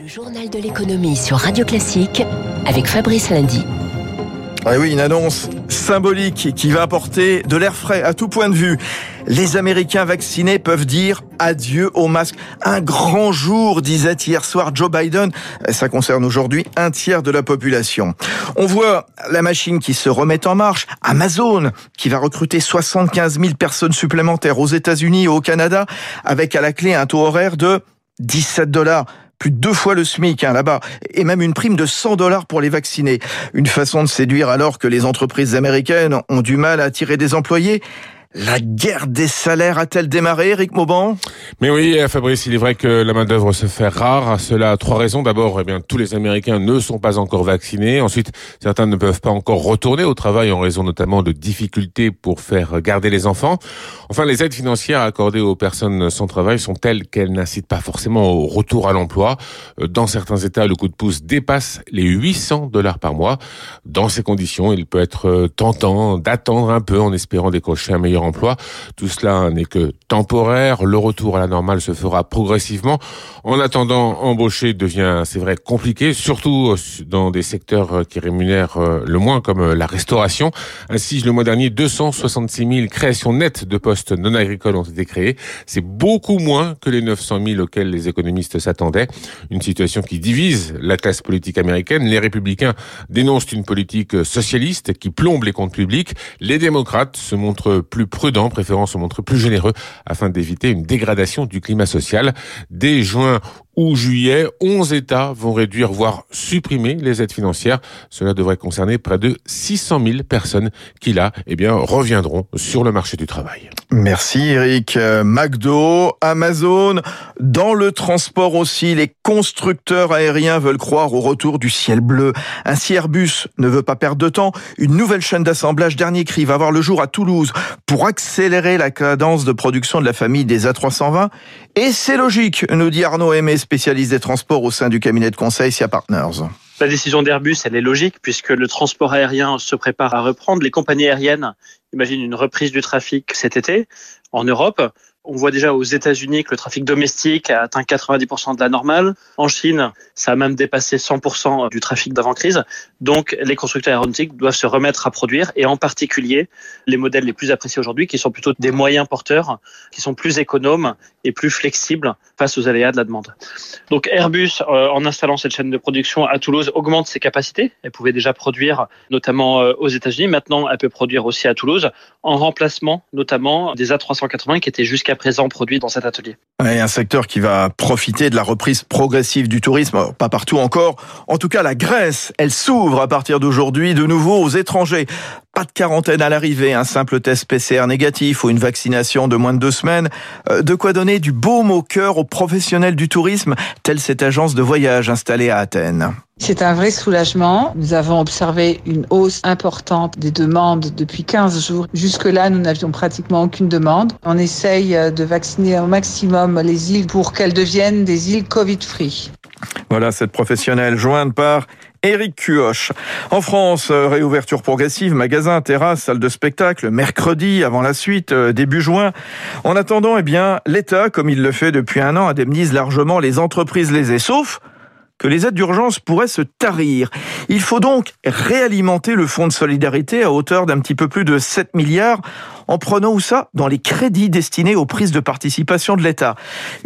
Le journal de l'économie sur Radio Classique avec Fabrice Lundy. Ah oui, une annonce symbolique qui va apporter de l'air frais à tout point de vue. Les Américains vaccinés peuvent dire adieu aux masques. Un grand jour, disait hier soir Joe Biden. Ça concerne aujourd'hui un tiers de la population. On voit la machine qui se remet en marche. Amazon, qui va recruter 75 000 personnes supplémentaires aux États-Unis et au Canada, avec à la clé un taux horaire de $17. Plus de 2 fois le SMIC là-bas, et même une prime de $100 pour les vacciner. Une façon de séduire alors que les entreprises américaines ont du mal à attirer des employés. La guerre des salaires a-t-elle démarré, Eric Mauban ? Mais oui, Fabrice, il est vrai que la main-d'œuvre se fait rare. À cela a 3 raisons. D'abord, tous les Américains ne sont pas encore vaccinés. Ensuite, certains ne peuvent pas encore retourner au travail en raison notamment de difficultés pour faire garder les enfants. Enfin, les aides financières accordées aux personnes sans travail sont telles qu'elles n'incitent pas forcément au retour à l'emploi. Dans certains États, le coup de pouce dépasse les $800 par mois. Dans ces conditions, il peut être tentant d'attendre un peu en espérant décrocher un meilleur emploi. Tout cela n'est que temporaire. Le retour à la normale se fera progressivement. En attendant, embaucher devient, c'est vrai, compliqué, surtout dans des secteurs qui rémunèrent le moins, comme la restauration. Ainsi, le mois dernier, 266 000 créations nettes de postes non agricoles ont été créées. C'est beaucoup moins que les 900 000 auxquels les économistes s'attendaient. Une situation qui divise la classe politique américaine. Les républicains dénoncent une politique socialiste qui plombe les comptes publics. Les démocrates se montrent plus prudents, préférant se montrer plus généreux afin d'éviter une dégradation du climat social. Dès juin ou juillet, 11 États vont réduire, voire supprimer les aides financières. Cela devrait concerner près de 600 000 personnes qui, là, reviendront sur le marché du travail. Merci Eric. McDo, Amazon, dans le transport aussi, les constructeurs aériens veulent croire au retour du ciel bleu. Ainsi, Airbus ne veut pas perdre de temps. Une nouvelle chaîne d'assemblage dernier cri va voir le jour à Toulouse pour accélérer la cadence de production de la famille des A320. Et c'est logique, nous dit Arnaud Aimé, spécialiste des transports au sein du cabinet de conseil Sia Partners. La décision d'Airbus, elle est logique puisque le transport aérien se prépare à reprendre. Les compagnies aériennes imaginent une reprise du trafic cet été en Europe. On voit déjà aux États-Unis que le trafic domestique a atteint 90% de la normale. En Chine, ça a même dépassé 100% du trafic d'avant-crise. Donc, les constructeurs aéronautiques doivent se remettre à produire, et en particulier les modèles les plus appréciés aujourd'hui, qui sont plutôt des moyens porteurs, qui sont plus économes et plus flexibles face aux aléas de la demande. Donc, Airbus, en installant cette chaîne de production à Toulouse, augmente ses capacités. Elle pouvait déjà produire notamment aux États-Unis. Maintenant, elle peut produire aussi à Toulouse, en remplacement notamment des A380 qui étaient jusqu'à présent produit dans cet atelier. Et un secteur qui va profiter de la reprise progressive du tourisme, pas partout encore. En tout cas, la Grèce, elle s'ouvre à partir d'aujourd'hui de nouveau aux étrangers. Pas de quarantaine à l'arrivée, un simple test PCR négatif ou une vaccination de moins de 2 semaines. De quoi donner du baume au cœur aux professionnels du tourisme, telle cette agence de voyage installée à Athènes. C'est un vrai soulagement. Nous avons observé une hausse importante des demandes depuis 15 jours. Jusque-là, nous n'avions pratiquement aucune demande. On essaye de vacciner au maximum les îles pour qu'elles deviennent des îles Covid-free. Voilà cette professionnelle jointe par Éric Cuhoche. En France, réouverture progressive, magasins, terrasses, salles de spectacle, mercredi avant la suite, début juin. En attendant, l'État, comme il le fait depuis 1 an, indemnise largement les entreprises lésées, sauf que les aides d'urgence pourraient se tarir. Il faut donc réalimenter le fonds de solidarité à hauteur d'un petit peu plus de 7 milliards, en prenant où ça ? Dans les crédits destinés aux prises de participation de l'État.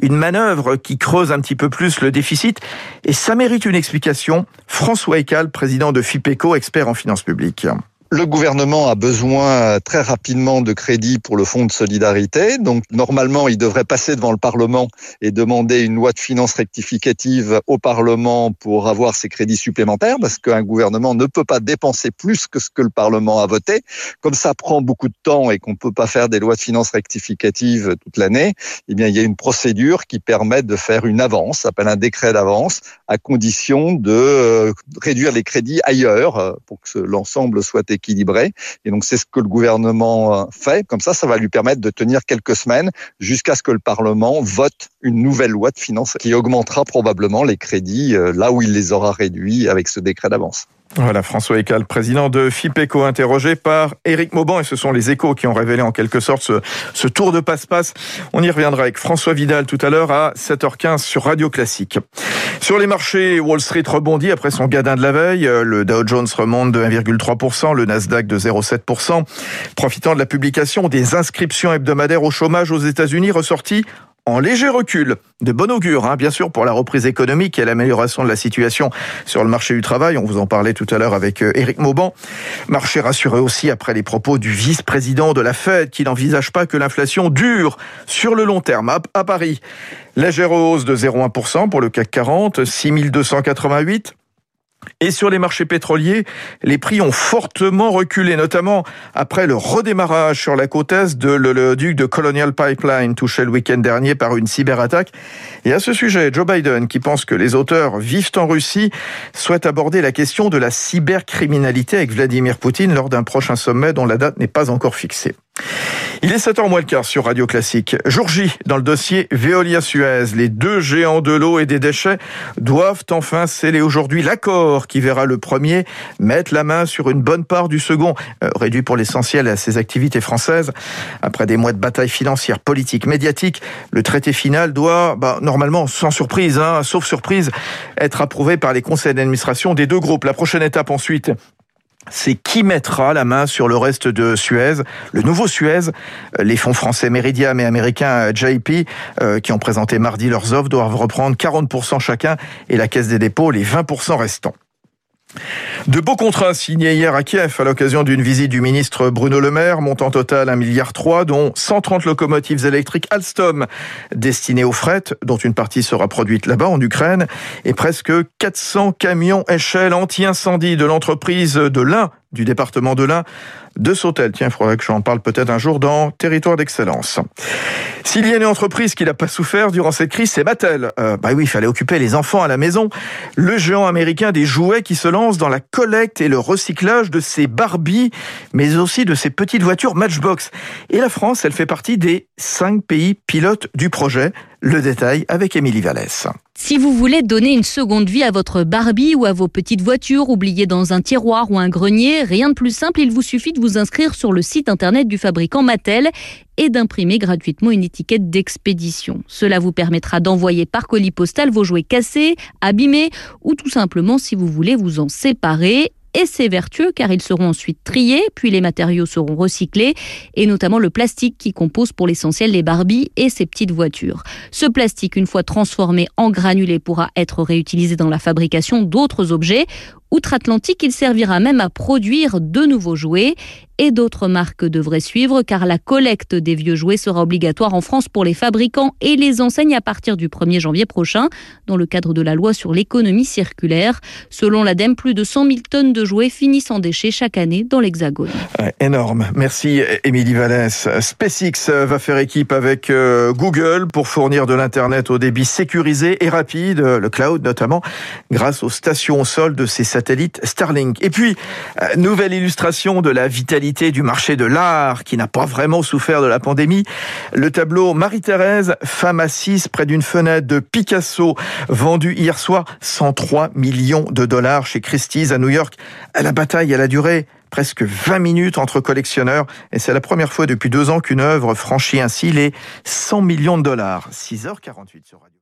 Une manœuvre qui creuse un petit peu plus le déficit, et ça mérite une explication. François Ecal, président de Fipeco, expert en finances publiques. Le gouvernement a besoin très rapidement de crédits pour le fonds de solidarité. Donc, normalement, il devrait passer devant le Parlement et demander une loi de finances rectificative au Parlement pour avoir ces crédits supplémentaires, parce qu'un gouvernement ne peut pas dépenser plus que ce que le Parlement a voté. Comme ça prend beaucoup de temps et qu'on ne peut pas faire des lois de finances rectificatives toute l'année, il y a une procédure qui permet de faire une avance, ça s'appelle un décret d'avance, à condition de réduire les crédits ailleurs pour que l'ensemble soit équilibré. Et donc, c'est ce que le gouvernement fait. Comme ça, ça va lui permettre de tenir quelques semaines jusqu'à ce que le Parlement vote une nouvelle loi de finances qui augmentera probablement les crédits là où il les aura réduits avec ce décret d'avance. Voilà, François Ecal, président de Fipeco, interrogé par Eric Mauban. Et ce sont les Échos qui ont révélé en quelque sorte ce tour de passe-passe. On y reviendra avec François Vidal tout à l'heure à 7h15 sur Radio Classique. Sur les marchés, Wall Street rebondit après son gadin de la veille. Le Dow Jones remonte de 1,3%, le Nasdaq de 0,7%. Profitant de la publication des inscriptions hebdomadaires au chômage aux États-Unis ressorties en léger recul, de bon augure, hein, bien sûr, pour la reprise économique et l'amélioration de la situation sur le marché du travail. On vous en parlait tout à l'heure avec Éric Mauban. Marché rassuré aussi après les propos du vice-président de la Fed, qui n'envisage pas que l'inflation dure sur le long terme à Paris. Légère hausse de 0,1% pour le CAC 40, 6288. Et sur les marchés pétroliers, les prix ont fortement reculé, notamment après le redémarrage sur la côte est de l'oléoduc de Colonial Pipeline, touché le week-end dernier par une cyberattaque. Et à ce sujet, Joe Biden, qui pense que les auteurs vivent en Russie, souhaite aborder la question de la cybercriminalité avec Vladimir Poutine lors d'un prochain sommet dont la date n'est pas encore fixée. Il est 7h moins le quart sur Radio Classique. Jour J, dans le dossier Veolia Suez, les deux géants de l'eau et des déchets doivent enfin sceller aujourd'hui l'accord qui verra le premier mettre la main sur une bonne part du second, réduit pour l'essentiel à ses activités françaises. Après des mois de bataille financière, politique, médiatique, le traité final doit, normalement, sans surprise, sauf surprise, être approuvé par les conseils d'administration des deux groupes. La prochaine étape ensuite, c'est qui mettra la main sur le reste de Suez, le nouveau Suez. Les fonds français Meridiam et américains JP, qui ont présenté mardi leurs offres, doivent reprendre 40% chacun et la Caisse des dépôts les 20% restants. De beaux contrats signés hier à Kiev à l'occasion d'une visite du ministre Bruno Le Maire, montant total 1,3 milliard, dont 130 locomotives électriques Alstom destinées au fret, dont une partie sera produite là-bas en Ukraine, et presque 400 camions échelle anti-incendie de l'entreprise de l'Ain, du département de l'Ain, de Sautel. Tiens, il faudrait que j'en parle peut-être un jour dans Territoire d'excellence. S'il y a une entreprise qui n'a pas souffert durant cette crise, c'est Mattel. Oui, il fallait occuper les enfants à la maison. Le géant américain des jouets qui se lance dans la collecte et le recyclage de ses Barbie, mais aussi de ses petites voitures Matchbox. Et la France, elle fait partie des 5 pays pilotes du projet. Le détail avec Émilie Vallès. Si vous voulez donner une seconde vie à votre Barbie ou à vos petites voitures oubliées dans un tiroir ou un grenier, rien de plus simple, il vous suffit de vous inscrire sur le site internet du fabricant Mattel et d'imprimer gratuitement une étiquette d'expédition. Cela vous permettra d'envoyer par colis postal vos jouets cassés, abîmés ou tout simplement, si vous voulez, vous en séparer. Et c'est vertueux car ils seront ensuite triés, puis les matériaux seront recyclés, et notamment le plastique qui compose pour l'essentiel les Barbie et ses petites voitures. Ce plastique, une fois transformé en granulé, pourra être réutilisé dans la fabrication d'autres objets. Outre-Atlantique, il servira même à produire de nouveaux jouets et d'autres marques devraient suivre car la collecte des vieux jouets sera obligatoire en France pour les fabricants et les enseignes à partir du 1er janvier prochain dans le cadre de la loi sur l'économie circulaire. Selon l'ADEME, plus de 100 000 tonnes de jouets finissent en déchets chaque année dans l'Hexagone. Énorme. Merci Émilie Vallès. SpaceX va faire équipe avec Google pour fournir de l'Internet au débit sécurisé et rapide, le cloud notamment, grâce aux stations au sol de ces satellite Starlink. Et puis, nouvelle illustration de la vitalité du marché de l'art qui n'a pas vraiment souffert de la pandémie. Le tableau Marie-Thérèse, femme assise près d'une fenêtre de Picasso, vendu hier soir $103 millions chez Christie's à New York. La bataille, elle a duré presque 20 minutes entre collectionneurs et c'est la première fois depuis 2 ans qu'une œuvre franchit ainsi les $100 millions. 6h48 sur Radio.